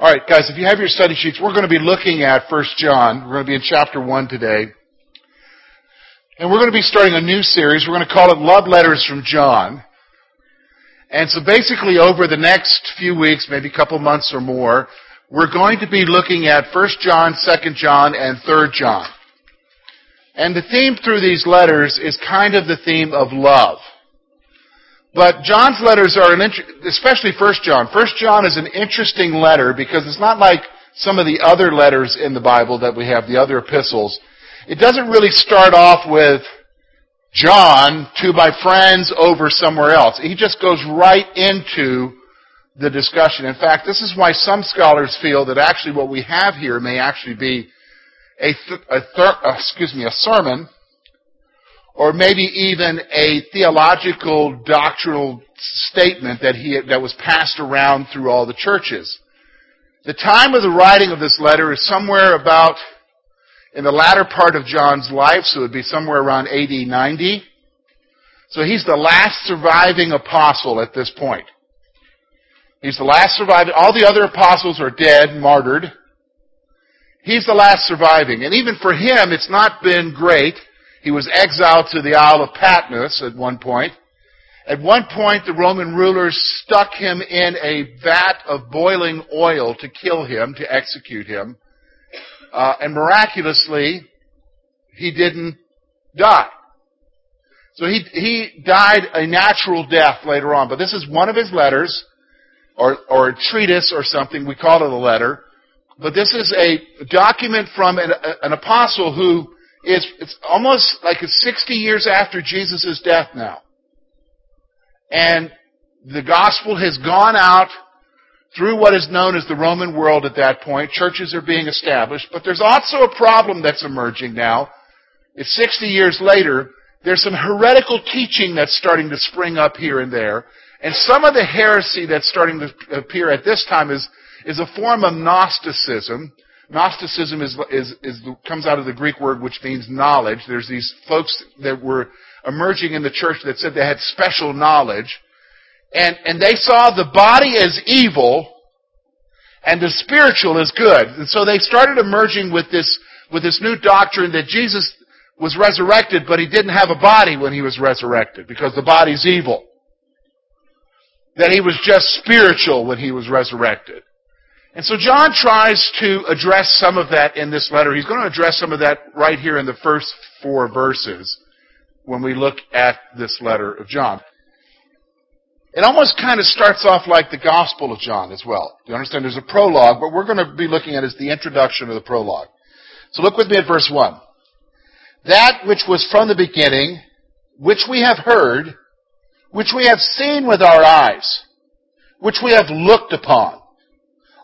All right, guys, if you have your study sheets, we're going to be looking at 1 John. We're going to be in chapter 1 today. And we're going to be starting a new series. We're going to call it Love Letters from John. And so basically over the next few weeks, maybe a couple months or more, we're going to be looking at 1 John, 2 John, and 3 John. And the theme through these letters is kind of the theme of love. But John's letters are, especially 1 John. 1 John is an interesting letter because it's not like some of the other letters in the Bible that we have, the other epistles. It doesn't really start off with, John, to my friends over somewhere else. He just goes right into the discussion. In fact, this is why some scholars feel that actually what we have here may actually be a sermon, or maybe even a theological doctrinal statement that was passed around through all the churches. The time of the writing of this letter is somewhere about in the latter part of John's life, so it would be somewhere around AD 90. So he's the last surviving apostle at this point. He's the last surviving. All the other apostles are dead, martyred. He's the last surviving. And even for him, it's not been great. He was exiled to the Isle of Patmos at one point. At one point, the Roman rulers stuck him in a vat of boiling oil to kill him, to execute him. And miraculously, he didn't die. So he died a natural death later on. But this is one of his letters, or a treatise or something. We call it a letter. But this is a document from an apostle who... It's almost like it's 60 years after Jesus' death now. And the gospel has gone out through what is known as the Roman world at that point. Churches are being established. But there's also a problem that's emerging now. It's 60 years later. There's some heretical teaching that's starting to spring up here and there. And some of the heresy that's starting to appear at this time is a form of Gnosticism. Gnosticism comes out of the Greek word which means knowledge. There's these folks that were emerging in the church that said they had special knowledge. And they saw the body as evil and the spiritual as good. And so they started emerging with this new doctrine that Jesus was resurrected, but he didn't have a body when he was resurrected because the body's evil. That he was just spiritual when he was resurrected. And so John tries to address some of that in this letter. He's going to address some of that right here in the first four verses when we look at this letter of John. It almost kind of starts off like the Gospel of John as well. You understand there's a prologue, but we're going to be looking at is the introduction of the prologue. So look with me at verse 1. That which was from the beginning, which we have heard, which we have seen with our eyes, which we have looked upon,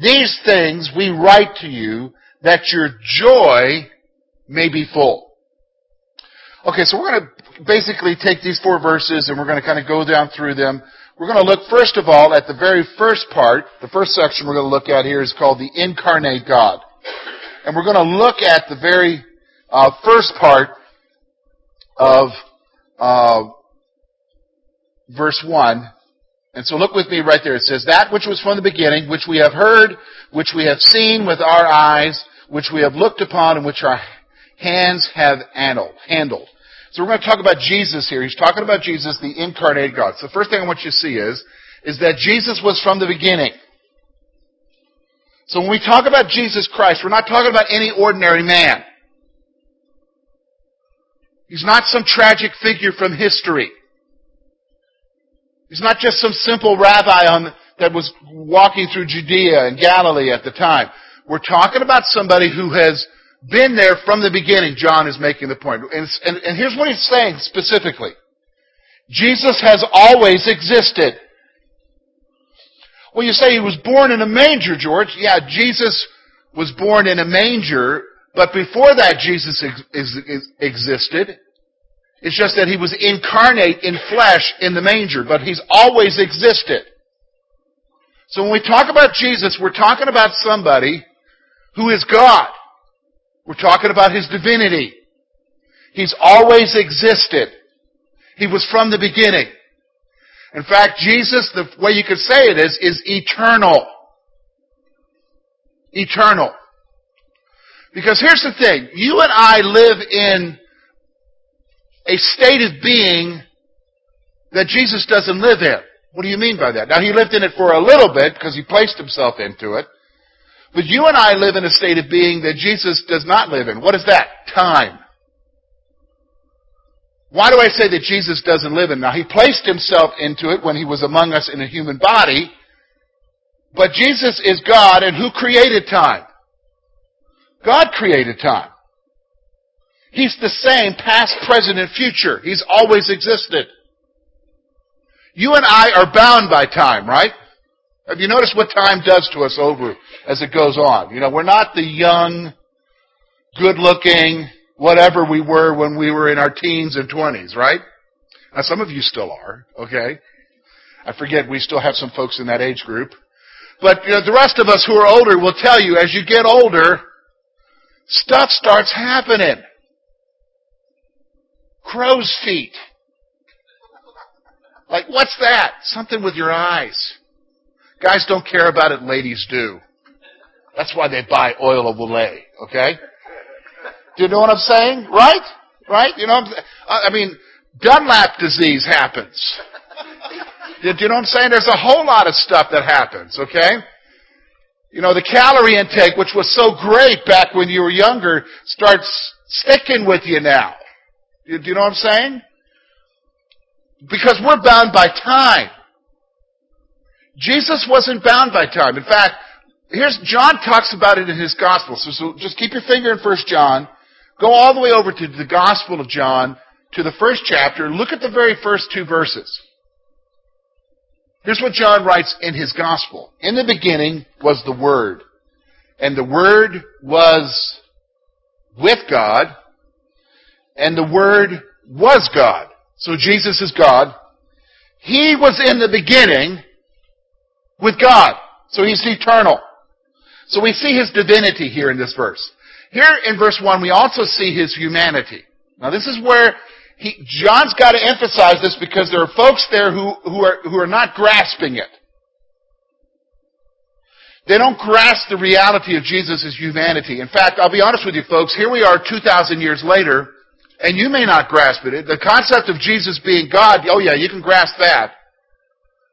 These things we write to you that your joy may be full. Okay, so we're going to basically take these four verses and we're going to kind of go down through them. We're going to look first of all at the very first part. The first section we're going to look at here is called the Incarnate God. And we're going to look at the very first part of verse 1. And so look with me right there. It says, that which was from the beginning, which we have heard, which we have seen with our eyes, which we have looked upon, and which our hands have handled. So we're going to talk about Jesus here. He's talking about Jesus, the incarnate God. So the first thing I want you to see is that Jesus was from the beginning. So when we talk about Jesus Christ, we're not talking about any ordinary man. He's not some tragic figure from history. He's not just some simple rabbi that was walking through Judea and Galilee at the time. We're talking about somebody who has been there from the beginning. John is making the point. And here's what he's saying specifically. Jesus has always existed. Well, you say he was born in a manger, George. Yeah, Jesus was born in a manger, but before that Jesus existed. It's just that he was incarnate in flesh in the manger, but he's always existed. So when we talk about Jesus, we're talking about somebody who is God. We're talking about his divinity. He's always existed. He was from the beginning. In fact, Jesus, the way you could say it is eternal. Eternal. Because here's the thing. You and I live in a state of being that Jesus doesn't live in. What do you mean by that? Now, he lived in it for a little bit because he placed himself into it. But you and I live in a state of being that Jesus does not live in. What is that? Time. Why do I say that Jesus doesn't live in? Now, he placed himself into it when he was among us in a human body. But Jesus is God, and who created time? God created time. He's the same past, present, and future. He's always existed. You and I are bound by time, right? Have you noticed what time does to us over as it goes on? You know, we're not the young, good-looking, whatever we were when we were in our teens and 20s, right? Now, some of you still are, okay? I forget, we still have some folks in that age group. But you know, the rest of us who are older will tell you, as you get older, stuff starts happening. Crow's feet. Like, what's that? Something with your eyes. Guys don't care about it, ladies do. That's why they buy oil of Olay, okay? Do you know what I'm saying? Right? Right? You know what I'm saying? I mean, Dunlap disease happens. Do you know what I'm saying? There's a whole lot of stuff that happens, okay? You know, the calorie intake, which was so great back when you were younger, starts sticking with you now. Do you know what I'm saying? Because we're bound by time. Jesus wasn't bound by time. In fact, here's John talks about it in his gospel. So just keep your finger in 1 John. Go all the way over to the Gospel of John, to the first chapter. Look at the very first two verses. Here's what John writes in his gospel. In the beginning was the Word, and the Word was with God, and the Word was God. So Jesus is God. He was in the beginning with God. So he's eternal. So we see his divinity here in this verse. Here in verse 1, we also see his humanity. Now this is where John's got to emphasize this because there are folks there who are not grasping it. They don't grasp the reality of Jesus' humanity. In fact, I'll be honest with you folks, here we are 2,000 years later, and you may not grasp it. The concept of Jesus being God, oh yeah, you can grasp that.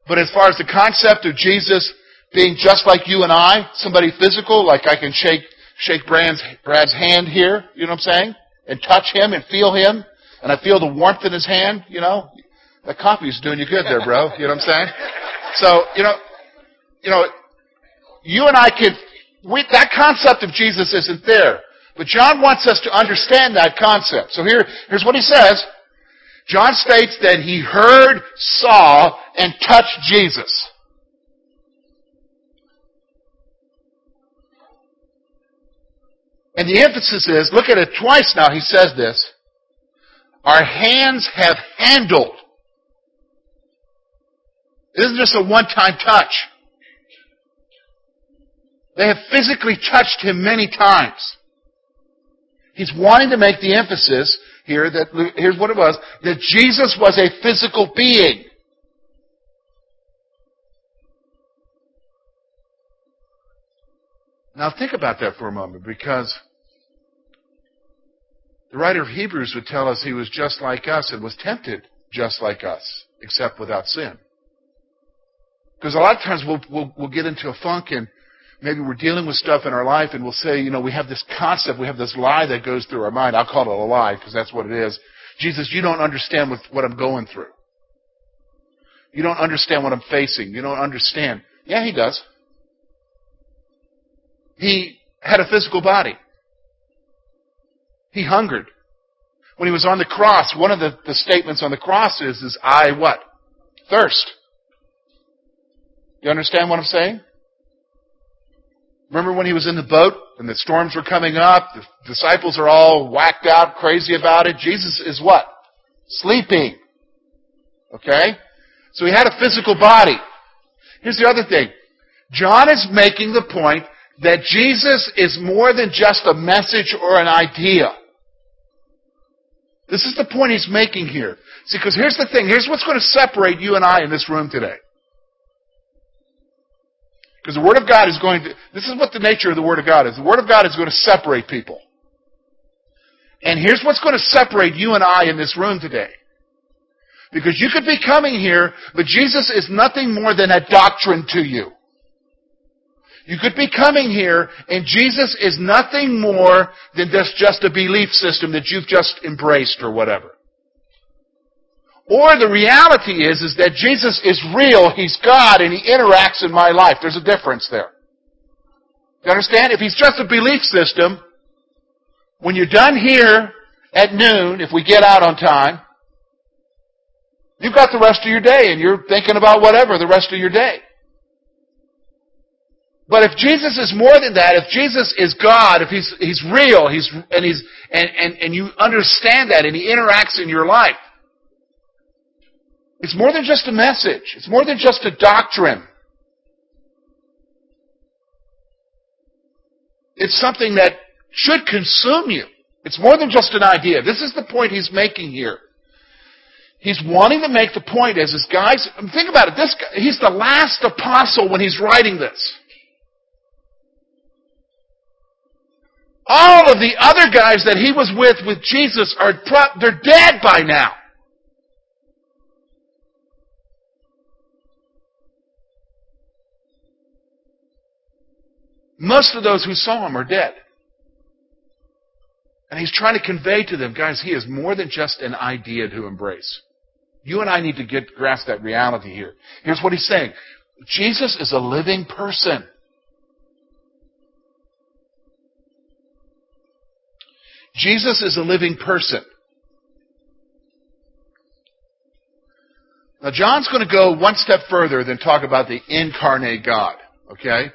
But as far as the concept of Jesus being just like you and I, somebody physical, like I can shake Brad's hand here, you know what I'm saying? And touch him and feel him. And I feel the warmth in his hand, you know. That coffee's doing you good there, bro. You know what I'm saying? So, you know, you and I that concept of Jesus isn't there. But John wants us to understand that concept. So here's what he says. John states that he heard, saw, and touched Jesus. And the emphasis is, look at it twice now, he says this. Our hands have handled. It isn't just a one-time touch. They have physically touched him many times. He's wanting to make the emphasis here that, here's what it was, that Jesus was a physical being. Now think about that for a moment, because the writer of Hebrews would tell us he was just like us and was tempted just like us, except without sin. Because a lot of times we'll get into a funk and maybe we're dealing with stuff in our life and we'll say, you know, we have this concept, we have this lie that goes through our mind. I'll call it a lie because that's what it is. Jesus, you don't understand what I'm going through. You don't understand what I'm facing. You don't understand. Yeah, he does. He had a physical body. He hungered. When he was on the cross, one of the statements on the cross is I what? Thirst. You understand what I'm saying? Remember when he was in the boat and the storms were coming up, the disciples are all whacked out, crazy about it. Jesus is what? Sleeping. Okay? So he had a physical body. Here's the other thing. John is making the point that Jesus is more than just a message or an idea. This is the point he's making here. See, because here's the thing. Here's what's going to separate you and I in this room today. Because the Word of God is going to... This is what the nature of the Word of God is. The Word of God is going to separate people. And here's what's going to separate you and I in this room today. Because you could be coming here, but Jesus is nothing more than a doctrine to you. You could be coming here, and Jesus is nothing more than just a belief system that you've just embraced or whatever. Or the reality is that Jesus is real, He's God, and He interacts in my life. There's a difference there. You understand? If He's just a belief system, when you're done here at noon, if we get out on time, you've got the rest of your day, and you're thinking about whatever the rest of your day. But if Jesus is more than that, if Jesus is God, if He's real, and you understand that, and He interacts in your life, it's more than just a message. It's more than just a doctrine. It's something that should consume you. It's more than just an idea. This is the point he's making here. He's wanting to make the point as this guy's... Think about it. This guy, he's the last apostle when he's writing this. All of the other guys that he was with Jesus, they're dead by now. Most of those who saw him are dead. And he's trying to convey to them, guys, he is more than just an idea to embrace. You and I need to grasp that reality here. Here's what he's saying. Jesus is a living person. Jesus is a living person. Now, John's going to go one step further than talk about the incarnate God. Okay?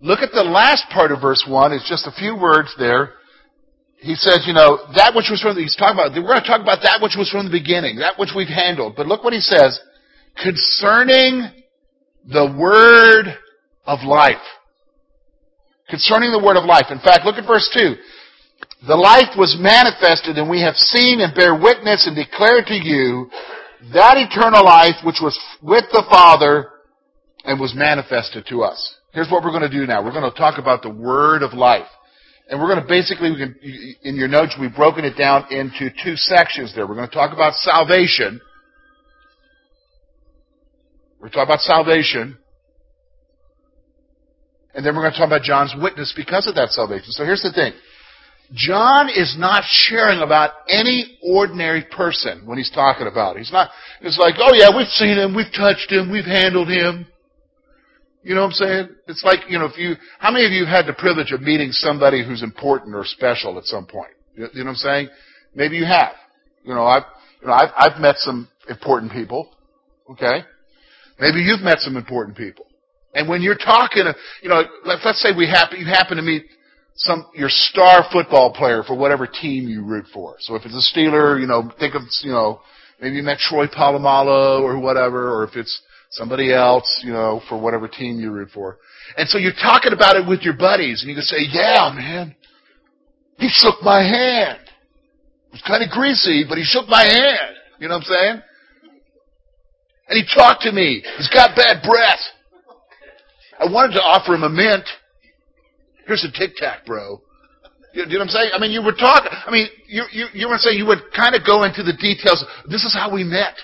Look at the last part of verse 1. It's just a few words there. He says, that which was from the... He's talking about... We're going to talk about that which was from the beginning, that which we've handled. But look what he says. Concerning the word of life. Concerning the word of life. In fact, look at verse 2. The life was manifested, and we have seen and bear witness and declare to you that eternal life which was with the Father and was manifested to us. Here's what we're going to do now. We're going to talk about the Word of Life. And we're going to in your notes, we've broken it down into two sections there. We're going to talk about salvation. We're talking about salvation. And then we're going to talk about John's witness because of that salvation. So here's the thing. John is not sharing about any ordinary person when he's talking about it. It's like, oh yeah, we've seen him, we've touched him, we've handled him. You know what I'm saying? It's like, how many of you had the privilege of meeting somebody who's important or special at some point? You know what I'm saying? Maybe you have. I've met some important people. Okay? Maybe you've met some important people. And when you're talking, let's say you happen to meet your star football player for whatever team you root for. So if it's a Steeler, think of, maybe you met Troy Polamalu or whatever, or if it's somebody else, for whatever team you root for. And so you're talking about it with your buddies, and you can say, yeah, man, he shook my hand. It was kind of greasy, but he shook my hand. You know what I'm saying? And he talked to me. He's got bad breath. I wanted to offer him a mint. Here's a Tic Tac, bro. You know what I'm saying? I mean, you were talking. I mean, you were saying you would kind of go into the details. This is how we met.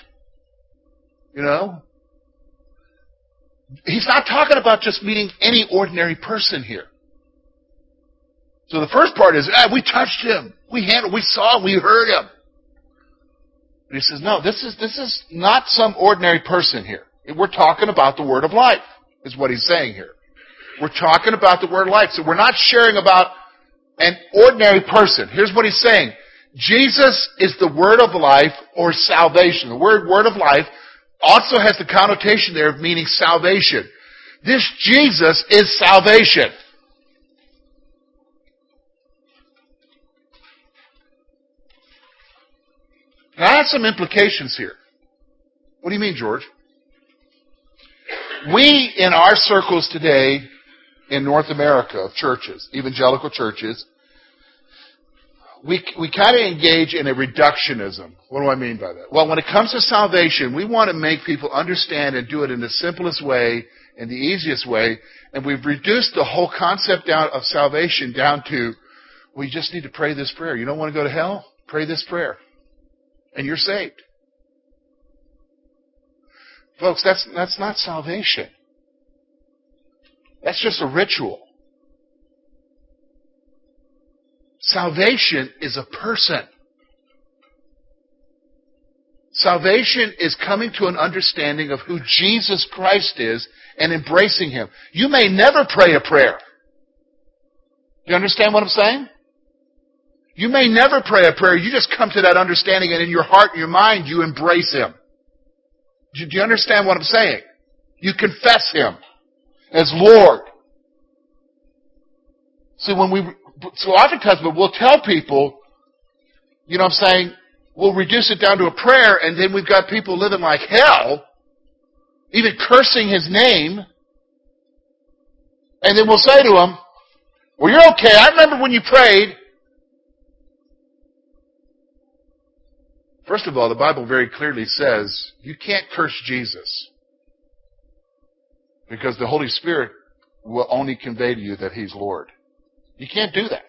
He's not talking about just meeting any ordinary person here. So the first part is, we touched him. We saw him. We heard him. And he says, no, this is not some ordinary person here. We're talking about the word of life, is what he's saying here. We're talking about the word of life. So we're not sharing about an ordinary person. Here's what he's saying. Jesus is the word of life or salvation. The word word of life also has the connotation there of meaning salvation. This Jesus is salvation. Now, I have some implications here. What do you mean, George? We, in our circles today in North America of churches, evangelical churches, we kind of engage in a reductionism. What do I mean by that? Well, when it comes to salvation, we want to make people understand and do it in the simplest way and the easiest way, and we've reduced the whole concept of salvation down to, well, you just need to pray this prayer. You don't want to go to hell? Pray this prayer, and you're saved. Folks, that's not salvation. That's just a ritual. Salvation is a person. Salvation is coming to an understanding of who Jesus Christ is and embracing Him. You may never pray a prayer. Do you understand what I'm saying? You may never pray a prayer. You just come to that understanding, and in your heart and your mind, you embrace Him. Do you understand what I'm saying? You confess Him as Lord. So oftentimes we'll tell people, you know what I'm saying, we'll reduce it down to a prayer, and then we've got people living like hell, even cursing His name, and then we'll say to them, well, you're okay, I remember when you prayed. First of all, the Bible very clearly says you can't curse Jesus because the Holy Spirit will only convey to you that He's Lord. You can't do that.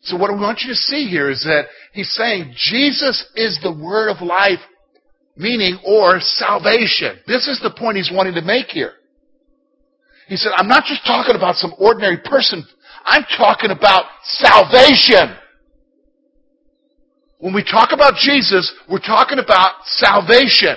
So what I want you to see here is that he's saying Jesus is the word of life, meaning or salvation. This is the point he's wanting to make here. He said, I'm not just talking about some ordinary person. I'm talking about salvation. When we talk about Jesus, we're talking about salvation.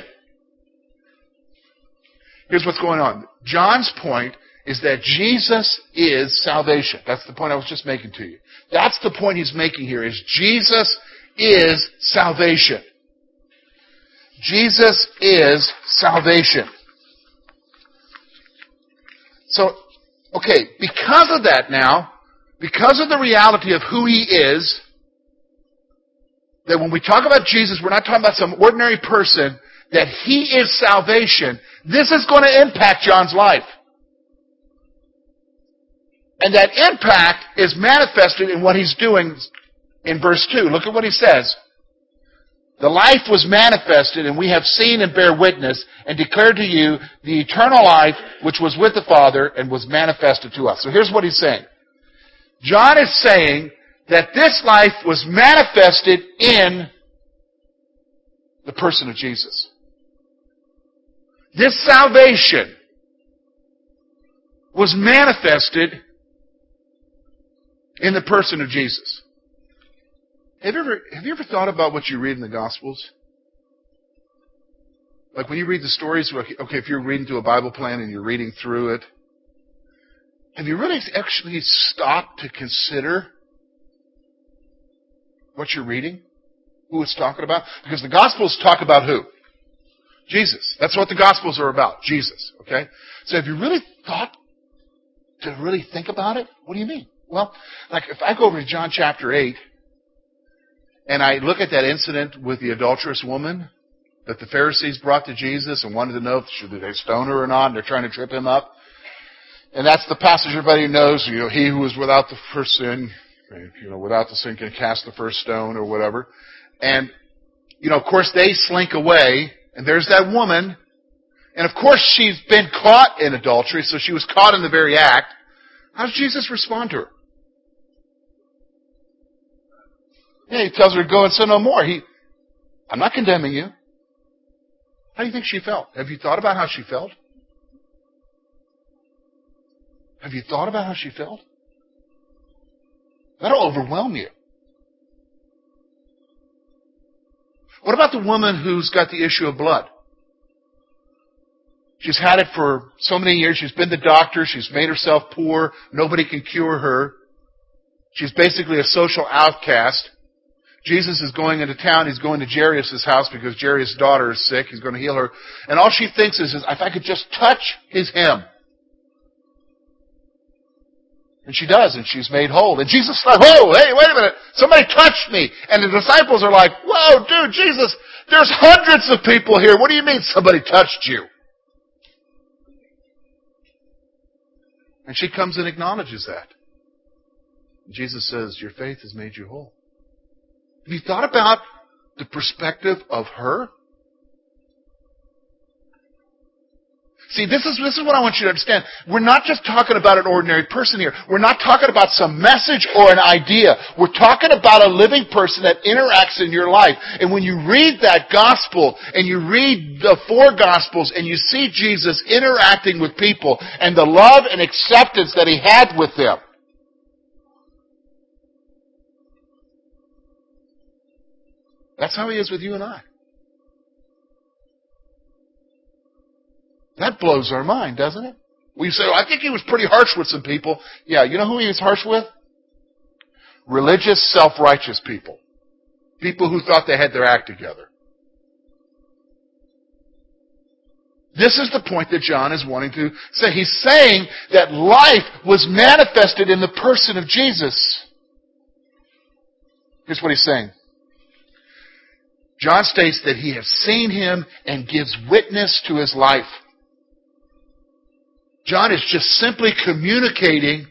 Here's what's going on. John's point is that Jesus is salvation. That's the point I was just making to you. That's the point he's making here, is Jesus is salvation. Jesus is salvation. So, okay, because of that now, because of the reality of who he is, that when we talk about Jesus, we're not talking about some ordinary person, that he is salvation. This is going to impact John's life. And that impact is manifested in what he's doing in verse 2. Look at what he says. The life was manifested, and we have seen and bear witness, and declare to you the eternal life which was with the Father and was manifested to us. So here's what he's saying. John is saying that this life was manifested in the person of Jesus. This salvation was manifested in the person of Jesus. Have you ever thought about what you read in the Gospels? Like when you read the stories, okay, if you're reading through a Bible plan and you're reading through it, have you really actually stopped to consider what you're reading? Who it's talking about? Because the Gospels talk about who? Jesus. That's what the Gospels are about. Jesus. Okay? So have you really thought to really think about it? What do you mean? Well, like if I go over to John chapter 8 and I look at that incident with the adulterous woman that the Pharisees brought to Jesus and wanted to know if should they stone her or not, and they're trying to trip him up. And that's the passage everybody knows, you know, he who is without the first sin, you know, without the sin can cast the first stone or whatever. And, you know, of course they slink away, and there's that woman, and of course she's been caught in adultery, so she was caught in the very act. How does Jesus respond to her? Yeah, he tells her to go and sin no more. I'm not condemning you. How do you think she felt? Have you thought about how she felt? Have you thought about how she felt? That'll overwhelm you. What about the woman who's got the issue of blood? She's had it for so many years. She's been to the doctor. She's made herself poor. Nobody can cure her. She's basically a social outcast. Jesus is going into town. He's going to Jairus' house because Jairus' daughter is sick. He's going to heal her. And all she thinks is if I could just touch his hem. And she does, and she's made whole. And Jesus is like, whoa, hey, wait a minute. Somebody touched me. And the disciples are like, whoa, dude, Jesus, there's hundreds of people here. What do you mean somebody touched you? And she comes and acknowledges that. And Jesus says, your faith has made you whole. Have you thought about the perspective of her? See, this is what I want you to understand. We're not just talking about an ordinary person here. We're not talking about some message or an idea. We're talking about a living person that interacts in your life. And when you read that gospel and you read the four gospels and you see Jesus interacting with people and the love and acceptance that he had with them, that's how he is with you and I. That blows our mind, doesn't it? We say, oh, I think he was pretty harsh with some people. Yeah, you know who he was harsh with? Religious, self-righteous people. People who thought they had their act together. This is the point that John is wanting to say. He's saying that life was manifested in the person of Jesus. Here's what he's saying. John states that he has seen him and gives witness to his life. John is just simply communicating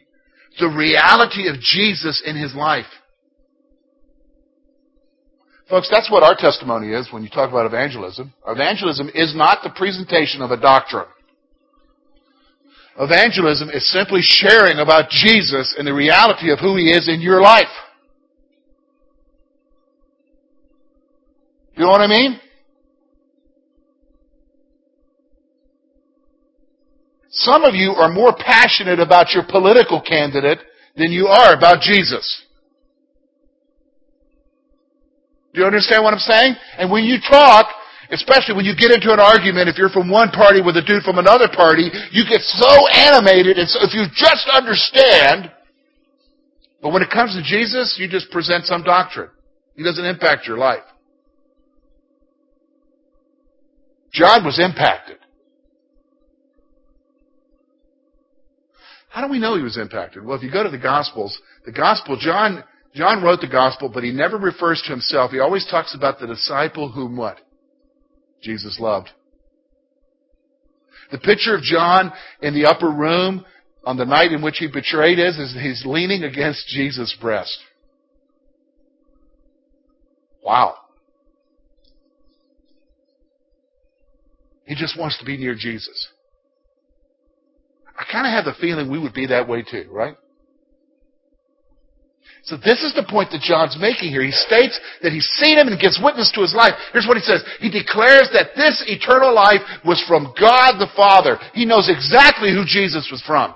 the reality of Jesus in his life. Folks, that's what our testimony is when you talk about evangelism. Evangelism is not the presentation of a doctrine. Evangelism is simply sharing about Jesus and the reality of who he is in your life. You know what I mean? Some of you are more passionate about your political candidate than you are about Jesus. Do you understand what I'm saying? And when you talk, especially when you get into an argument, if you're from one party with a dude from another party, you get so animated, and so if you just understand, but when it comes to Jesus, you just present some doctrine. He doesn't impact your life. John was impacted. How do we know he was impacted? Well, if you go to the Gospels, John wrote the Gospel, but he never refers to himself. He always talks about the disciple whom what? Jesus loved. The picture of John in the upper room on the night in which he betrayed is he's leaning against Jesus' breast. Wow. He just wants to be near Jesus. I kind of have the feeling we would be that way too, right? So this is the point that John's making here. He states that he's seen him and gives witness to his life. Here's what he says. He declares that this eternal life was from God the Father. He knows exactly who Jesus was from.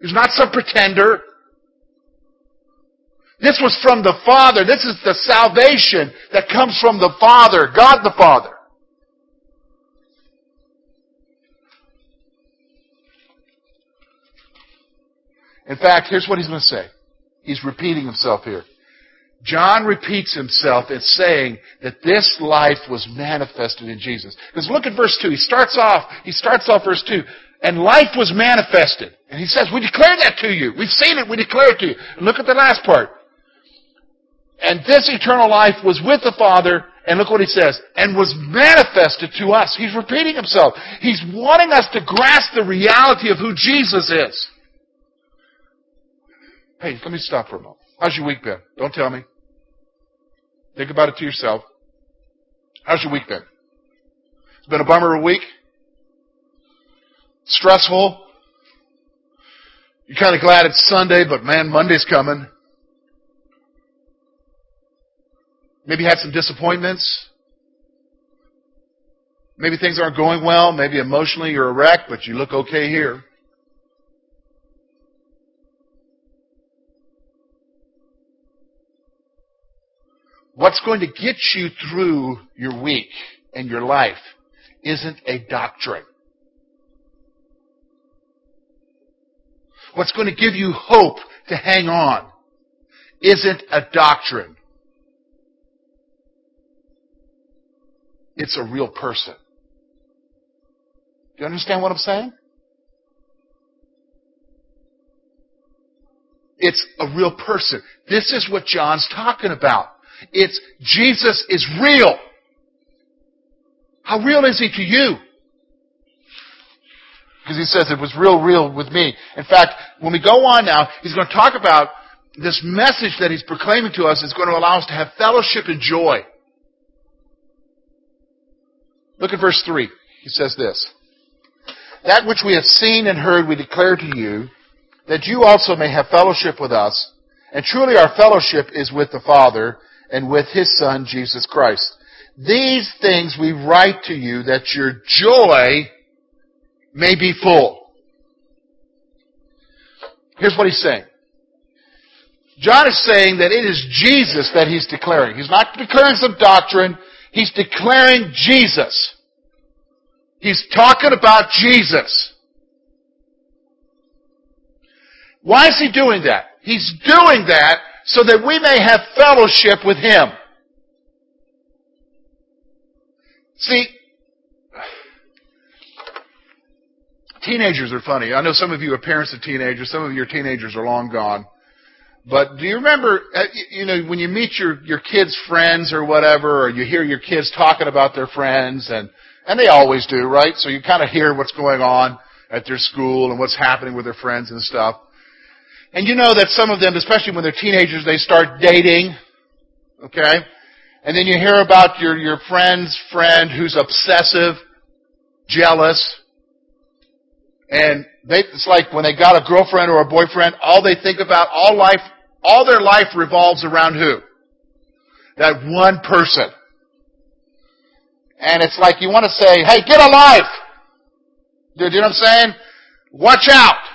He's not some pretender. This was from the Father. This is the salvation that comes from the Father, God the Father. In fact, here's what he's going to say. He's repeating himself here. John repeats himself in saying that this life was manifested in Jesus. Because look at verse 2. He starts off verse 2. And life was manifested. And he says, we declare that to you. We've seen it. We declare it to you. And look at the last part. And this eternal life was with the Father. And look what he says. And was manifested to us. He's repeating himself. He's wanting us to grasp the reality of who Jesus is. Hey, let me stop for a moment. How's your week been? Don't tell me. Think about it to yourself. How's your week been? It's been a bummer of a week? Stressful? You're kind of glad it's Sunday, but man, Monday's coming. Maybe you had some disappointments. Maybe things aren't going well. Maybe emotionally you're a wreck, but you look okay here. What's going to get you through your week and your life isn't a doctrine. What's going to give you hope to hang on isn't a doctrine. It's a real person. Do you understand what I'm saying? It's a real person. This is what John's talking about. It's Jesus is real. How real is he to you? Because he says it was real with me. In fact, when we go on now, he's going to talk about this message that he's proclaiming to us is going to allow us to have fellowship and joy. Look at verse 3. He says this. That which we have seen and heard we declare to you, that you also may have fellowship with us. And truly our fellowship is with the Father and with His Son, Jesus Christ. These things we write to you that your joy may be full. Here's what he's saying. John is saying that it is Jesus that he's declaring. He's not declaring some doctrine. He's declaring Jesus. He's talking about Jesus. Why is he doing that? He's doing that so that we may have fellowship with Him. See, teenagers are funny. I know some of you are parents of teenagers. Some of your teenagers are long gone. But do you remember, when you meet your kids' friends or whatever, or you hear your kids talking about their friends, and they always do, right? So you kind of hear what's going on at their school and what's happening with their friends and stuff. And you know that some of them, especially when they're teenagers, they start dating, okay? And then you hear about your friend's friend who's obsessive, jealous, and it's like when they got a girlfriend or a boyfriend, all they think about, all their life revolves around who? That one person. And it's like you want to say, hey, get a life! Do you know what I'm saying? Watch out!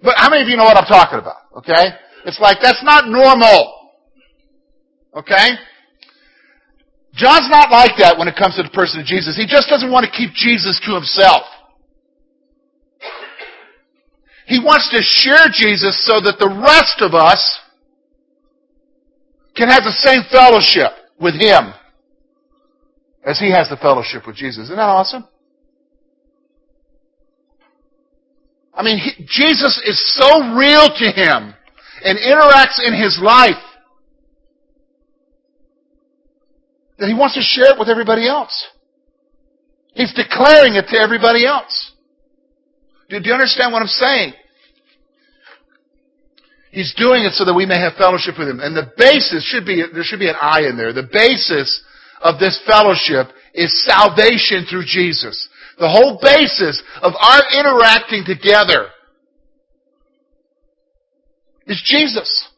But how many of you know what I'm talking about? Okay? It's like, that's not normal. Okay? John's not like that when it comes to the person of Jesus. He just doesn't want to keep Jesus to himself. He wants to share Jesus so that the rest of us can have the same fellowship with Him as He has the fellowship with Jesus. Isn't that awesome? I mean, Jesus is so real to him and interacts in his life that he wants to share it with everybody else. He's declaring it to everybody else. Do you understand what I'm saying? He's doing it so that we may have fellowship with him. And the basis there should be an I in there. The basis of this fellowship is salvation through Jesus. The whole basis of our interacting together is Jesus.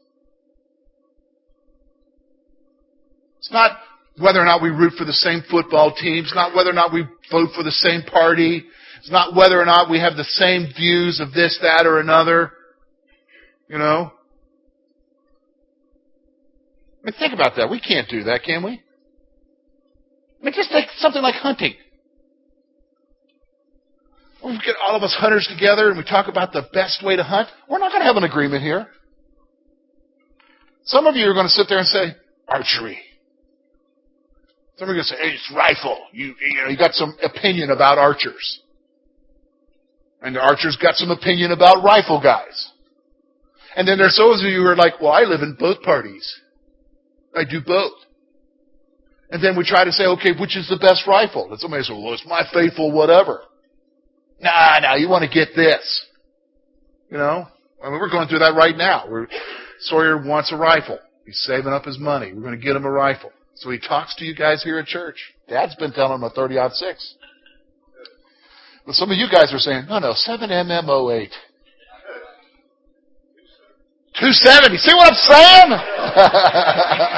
It's not whether or not we root for the same football team. It's not whether or not we vote for the same party. It's not whether or not we have the same views of this, that, or another. I mean, think about that. We can't do that, can we? I mean, just like something like hunting. We get all of us hunters together and we talk about the best way to hunt. We're not going to have an agreement here. Some of you are going to sit there and say, archery. Some are going to say, hey, it's rifle. You got some opinion about archers. And the archers got some opinion about rifle guys. And then there's those of you who are like, well, I live in both parties. I do both. And then we try to say, okay, which is the best rifle? And somebody says, well, it's my faithful whatever. Nah, you want to get this. I mean, we're going through that right now. Sawyer wants a rifle. He's saving up his money. We're going to get him a rifle. So he talks to you guys here at church. Dad's been telling him a 30-06. But some of you guys are saying, no, 7mm08. 270. See what I'm saying?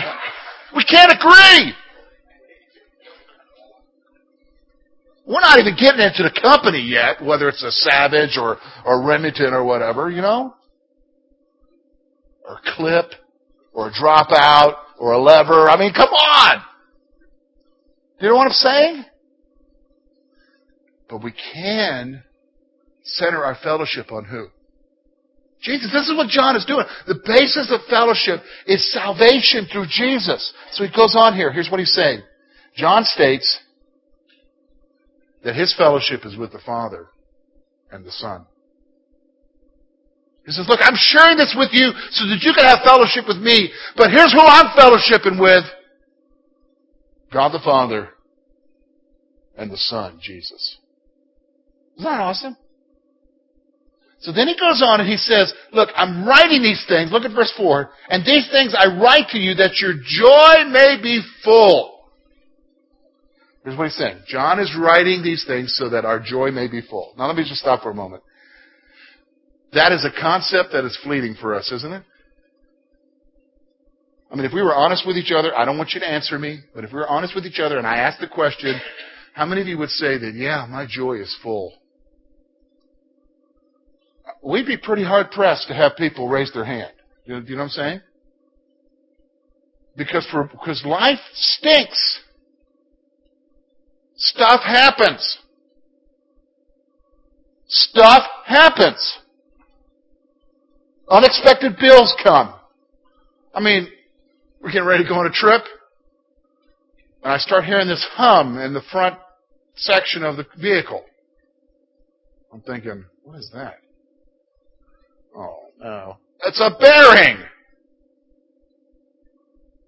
We can't agree. We're not even getting into the company yet, whether it's a Savage or Remington or whatever, or Clip or Dropout or a lever. I mean, come on! You know what I'm saying? But we can center our fellowship on who? Jesus. This is what John is doing. The basis of fellowship is salvation through Jesus. So he goes on here. Here's what he's saying. John states that his fellowship is with the Father and the Son. He says, look, I'm sharing this with you so that you can have fellowship with me, but here's who I'm fellowshipping with. God the Father and the Son, Jesus. Isn't that awesome? So then he goes on and he says, look, I'm writing these things. Look at verse 4. And these things I write to you that your joy may be full. Here's what he's saying. John is writing these things so that our joy may be full. Now let me just stop for a moment. That is a concept that is fleeting for us, isn't it? I mean, if we were honest with each other, I don't want you to answer me, but if we were honest with each other and I asked the question, how many of you would say that, yeah, my joy is full? We'd be pretty hard-pressed to have people raise their hand. Do you know what I'm saying? Because life stinks. Stuff happens. Stuff happens. Unexpected bills come. I mean, we're getting ready to go on a trip, and I start hearing this hum in the front section of the vehicle. I'm thinking, what is that? Oh, no. It's a bearing!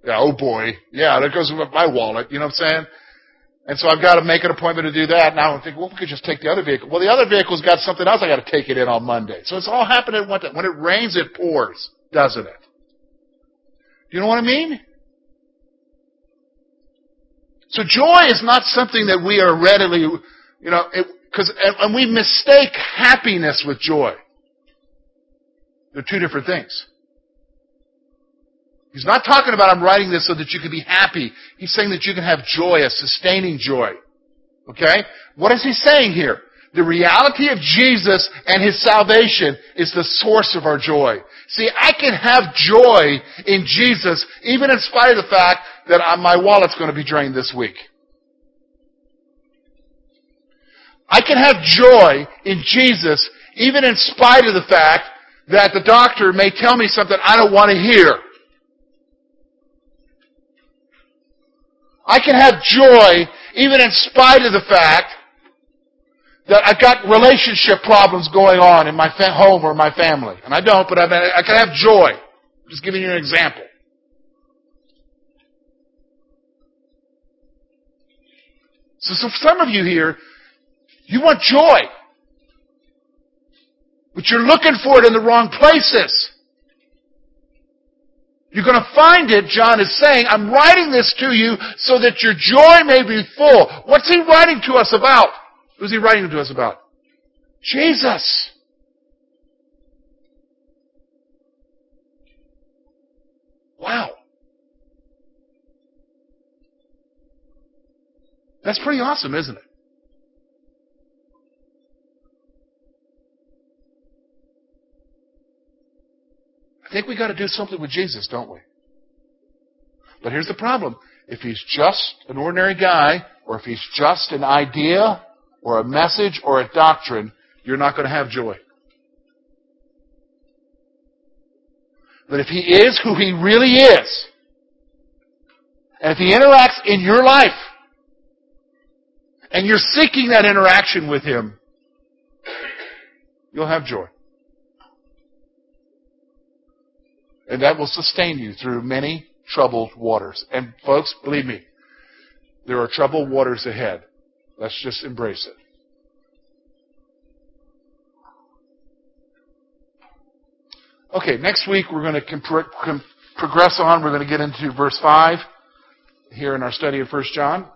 Yeah, oh boy. Yeah, that goes with my wallet, you know what I'm saying? And so I've got to make an appointment to do that, and I think, well, we could just take the other vehicle. Well, the other vehicle's got something else I got to take it in on Monday. So it's all happening at one time. When it rains, it pours, doesn't it? Do you know what I mean? So joy is not something that we are readily, you know, and we mistake happiness with joy. They're two different things. He's not talking about I'm writing this so that you can be happy. He's saying that you can have joy, a sustaining joy. Okay? What is he saying here? The reality of Jesus and his salvation is the source of our joy. See, I can have joy in Jesus even in spite of the fact that my wallet's going to be drained this week. I can have joy in Jesus even in spite of the fact that the doctor may tell me something I don't want to hear. I can have joy even in spite of the fact that I've got relationship problems going on in my home or my family. And I don't, but I can have joy. I'm just giving you an example. So some of you here, you want joy. But you're looking for it in the wrong places. You're going to find it, John is saying, I'm writing this to you so that your joy may be full. What's he writing to us about? Who's he writing to us about? Jesus. Wow. That's pretty awesome, isn't it? I think we got to do something with Jesus, don't we? But here's the problem. If he's just an ordinary guy, or if he's just an idea, or a message, or a doctrine, you're not going to have joy. But if he is who he really is, and if he interacts in your life, and you're seeking that interaction with him, you'll have joy. And that will sustain you through many troubled waters. And folks, believe me, there are troubled waters ahead. Let's just embrace it. Okay, next week we're going to progress on. We're going to get into verse 5 here in our study of 1 John.